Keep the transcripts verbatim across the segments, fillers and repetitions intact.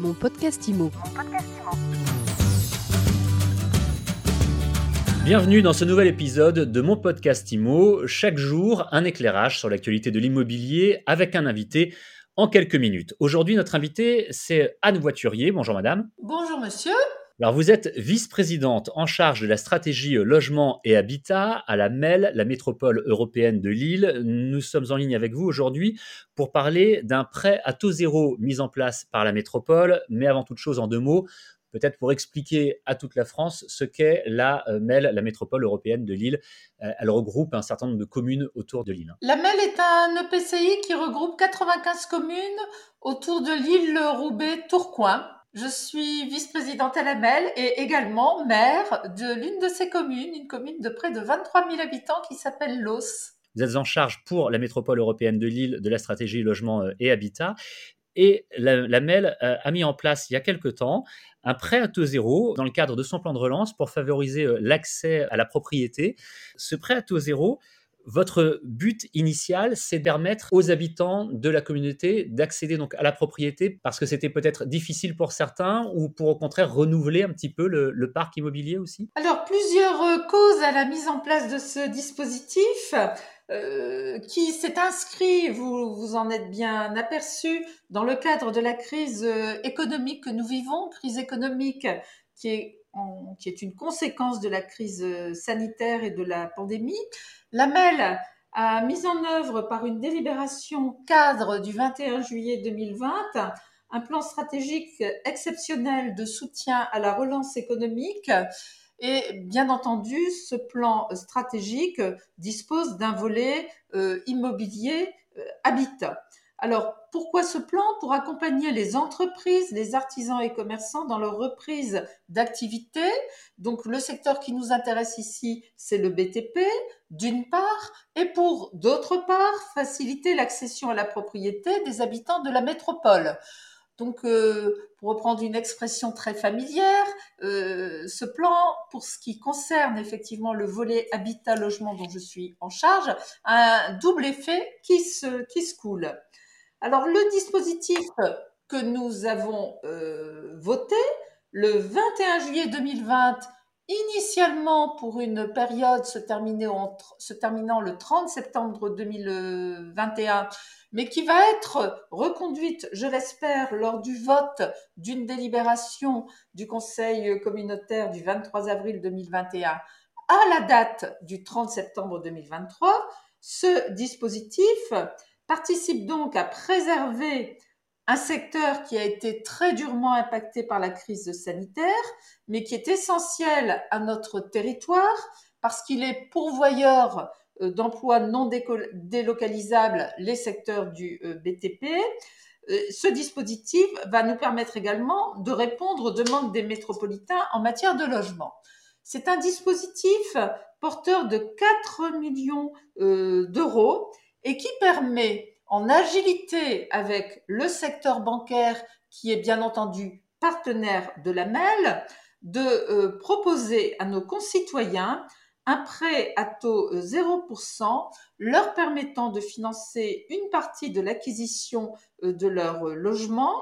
Mon podcast I M O. Mon podcast I M O. Bienvenue dans ce nouvel épisode de Mon podcast I M O. Chaque jour, un éclairage sur l'actualité de l'immobilier avec un invité en quelques minutes. Aujourd'hui, notre invité, c'est Anne Voiturier. Bonjour madame. Bonjour monsieur. Alors vous êtes vice-présidente en charge de la stratégie logement et habitat à la M E L, la métropole européenne de Lille. Nous sommes en ligne avec vous aujourd'hui pour parler d'un prêt à taux zéro mis en place par la métropole, mais avant toute chose en deux mots, peut-être pour expliquer à toute la France ce qu'est la M E L, la métropole européenne de Lille. Elle regroupe un certain nombre de communes autour de Lille. La M E L est un E P C I qui regroupe quatre-vingt-quinze communes autour de Lille, Roubaix-Tourcoing. Je suis vice-présidente à la M E L et également maire de l'une de ces communes, une commune de près de vingt-trois mille habitants qui s'appelle Loos. Vous êtes en charge pour la métropole européenne de Lille de la stratégie logement et habitat. Et la, la M E L a mis en place il y a quelque temps un prêt à taux zéro dans le cadre de son plan de relance pour favoriser l'accès à la propriété. Ce prêt à taux zéro, votre but initial, c'est de permettre aux habitants de la communauté d'accéder donc à la propriété parce que c'était peut-être difficile pour certains ou pour au contraire renouveler un petit peu le, le parc immobilier aussi ? Alors, plusieurs causes à la mise en place de ce dispositif euh, qui s'est inscrit, vous, vous en êtes bien aperçu, dans le cadre de la crise économique que nous vivons, crise économique qui est qui est une conséquence de la crise sanitaire et de la pandémie. La M E L a mis en œuvre par une délibération cadre du vingt et un juillet deux mille vingt un plan stratégique exceptionnel de soutien à la relance économique et bien entendu ce plan stratégique dispose d'un volet euh, immobilier euh, habitat. Alors, pourquoi ce plan ? Pour accompagner les entreprises, les artisans et commerçants dans leur reprise d'activité. Donc, le secteur qui nous intéresse ici, c'est le B T P, d'une part, et pour, d'autre part, faciliter l'accession à la propriété des habitants de la métropole. Donc, euh, pour reprendre une expression très familière, euh, ce plan, pour ce qui concerne effectivement le volet habitat-logement dont je suis en charge, a un double effet qui se, qui se coule. Alors, le dispositif que nous avons euh, voté le vingt et un juillet deux mille vingt, initialement pour une période se, entre, se terminant le trente septembre deux mille vingt et un, mais qui va être reconduite, je l'espère, lors du vote d'une délibération du Conseil communautaire du vingt-trois avril deux mille vingt et un à la date du trente septembre deux mille vingt-trois, ce dispositif participe donc à préserver un secteur qui a été très durement impacté par la crise sanitaire, mais qui est essentiel à notre territoire parce qu'il est pourvoyeur d'emplois non délocalisables, les secteurs du B T P. Ce dispositif va nous permettre également de répondre aux demandes des métropolitains en matière de logement. C'est un dispositif porteur de quatre millions d'euros et qui permet, en agilité avec le secteur bancaire, qui est bien entendu partenaire de la M E L, de euh, proposer à nos concitoyens un prêt à taux zéro pour cent, leur permettant de financer une partie de l'acquisition euh, de leur euh, logement,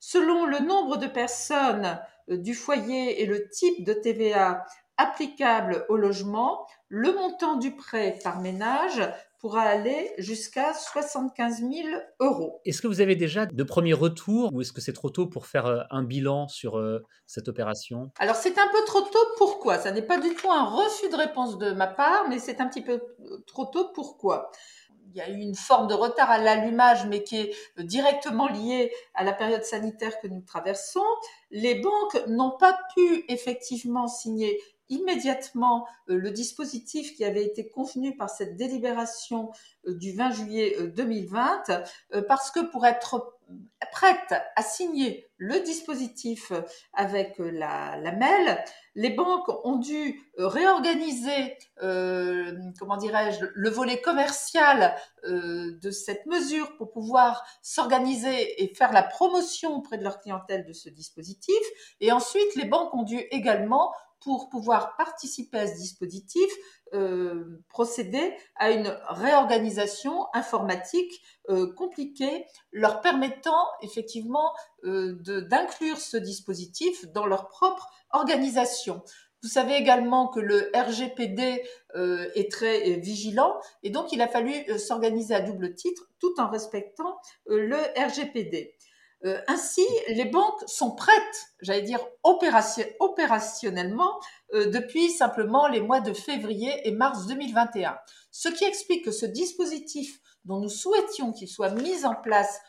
selon le nombre de personnes euh, du foyer et le type de T V A applicable au logement. Le montant du prêt par ménage pourra aller jusqu'à soixante-quinze mille euros. Est-ce que vous avez déjà de premiers retours ou est-ce que c'est trop tôt pour faire un bilan sur euh, cette opération ? Alors, c'est un peu trop tôt. Pourquoi ? Ça n'est pas du tout un refus de réponse de ma part, mais c'est un petit peu trop tôt. Pourquoi ? Il y a eu une forme de retard à l'allumage, mais qui est directement liée à la période sanitaire que nous traversons. Les banques n'ont pas pu effectivement signer immédiatement le dispositif qui avait été convenu par cette délibération du vingt juillet deux mille vingt, parce que pour être prête à signer le dispositif avec la, la M E L, les banques ont dû réorganiser, euh, comment dirais-je, le volet commercial euh, de cette mesure pour pouvoir s'organiser et faire la promotion auprès de leur clientèle de ce dispositif. Et ensuite, les banques ont dû également, pour pouvoir participer à ce dispositif, euh, procéder à une réorganisation informatique euh, compliquée, leur permettant effectivement euh, de, d'inclure ce dispositif dans leur propre organisation. Vous savez également que le R G P D euh, est très euh, vigilant et donc il a fallu euh, s'organiser à double titre tout en respectant euh, le R G P D. Euh, ainsi, les banques sont prêtes, j'allais dire opération, opérationnellement, euh, depuis simplement les mois de février et mars deux mille vingt et un. Ce qui explique que ce dispositif dont nous souhaitions qu'il soit mis en place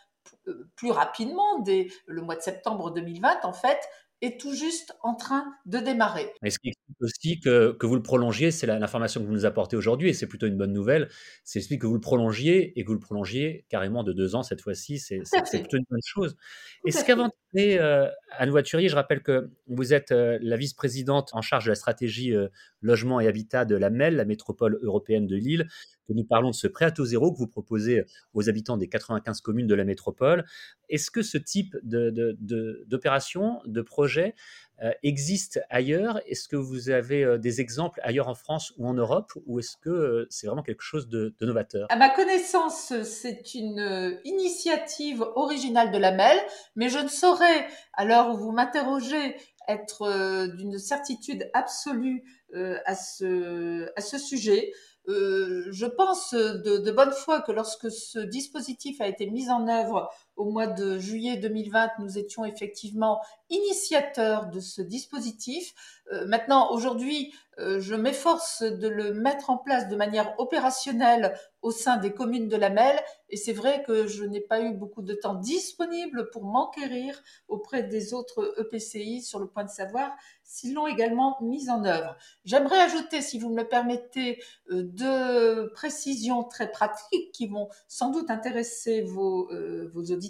p- plus rapidement dès le mois de septembre deux mille vingt, en fait, est tout juste en train de démarrer. Et ce qui explique aussi que, que vous le prolongiez, c'est la, l'information que vous nous apportez aujourd'hui, et c'est plutôt une bonne nouvelle, c'est explique que vous le prolongiez, et que vous le prolongiez carrément de deux ans cette fois-ci, c'est, c'est, c'est plutôt une bonne chose. Tout Est-ce qu'avant d'entrer, euh, Anne Voiturier, je rappelle que vous êtes euh, la vice-présidente en charge de la stratégie euh, logement et habitat de la M E L, la métropole européenne de Lille, que nous parlons de ce prêt à taux zéro que vous proposez aux habitants des quatre-vingt-quinze communes de la métropole. Est-ce que ce type de, de, de, d'opération, de projet euh, existe ailleurs ? Est-ce que vous avez euh, des exemples ailleurs en France ou en Europe ? Ou est-ce que euh, c'est vraiment quelque chose de, de novateur ? À ma connaissance, c'est une initiative originale de la M E L, mais je ne saurais, à l'heure où vous m'interrogez, être euh, d'une certitude absolue euh, à, ce, à ce sujet. Euh, je pense de, de bonne foi que lorsque ce dispositif a été mis en œuvre au mois de juillet deux mille vingt, nous étions effectivement initiateurs de ce dispositif. Euh, maintenant, aujourd'hui, euh, je m'efforce de le mettre en place de manière opérationnelle au sein des communes de la M E L, et c'est vrai que je n'ai pas eu beaucoup de temps disponible pour m'enquérir auprès des autres E P C I sur le point de savoir s'ils l'ont également mis en œuvre. J'aimerais ajouter, si vous me le permettez, euh, deux précisions très pratiques qui vont sans doute intéresser vos, euh, vos auditeurs.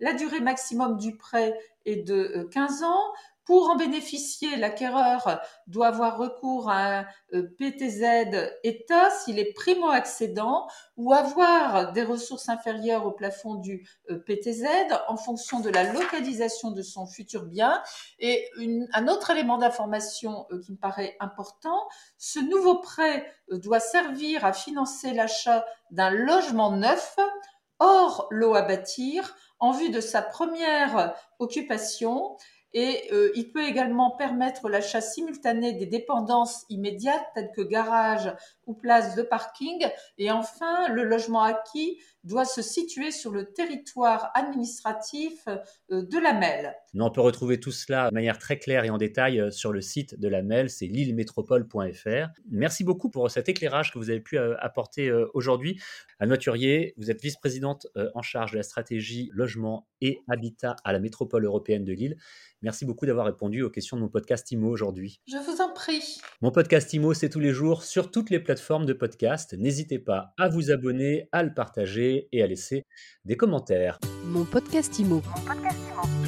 La durée maximum du prêt est de quinze ans. Pour en bénéficier, l'acquéreur doit avoir recours à un P T Z-État s'il est primo-accédant ou avoir des ressources inférieures au plafond du P T Z en fonction de la localisation de son futur bien. Et une, un autre élément d'information qui me paraît important, ce nouveau prêt doit servir à financer l'achat d'un logement neuf hors lot à bâtir en vue de sa première occupation. Et euh, il peut également permettre l'achat simultané des dépendances immédiates telles que garage ou place de parking. Et enfin, le logement acquis doit se situer sur le territoire administratif euh, de la M E L. On peut retrouver tout cela de manière très claire et en détail sur le site de la M E L, c'est lille métropole point f r. Merci beaucoup pour cet éclairage que vous avez pu euh, apporter euh, aujourd'hui. Anne Voiturier, vous êtes vice-présidente euh, en charge de la stratégie logement et habitat à la métropole européenne de Lille. Merci beaucoup d'avoir répondu aux questions de mon podcast I M O aujourd'hui. Je vous en prie. Mon podcast I M O, c'est tous les jours sur toutes les plateformes de podcast. N'hésitez pas à vous abonner, à le partager et à laisser des commentaires. Mon podcast I M O. Mon podcast I M O.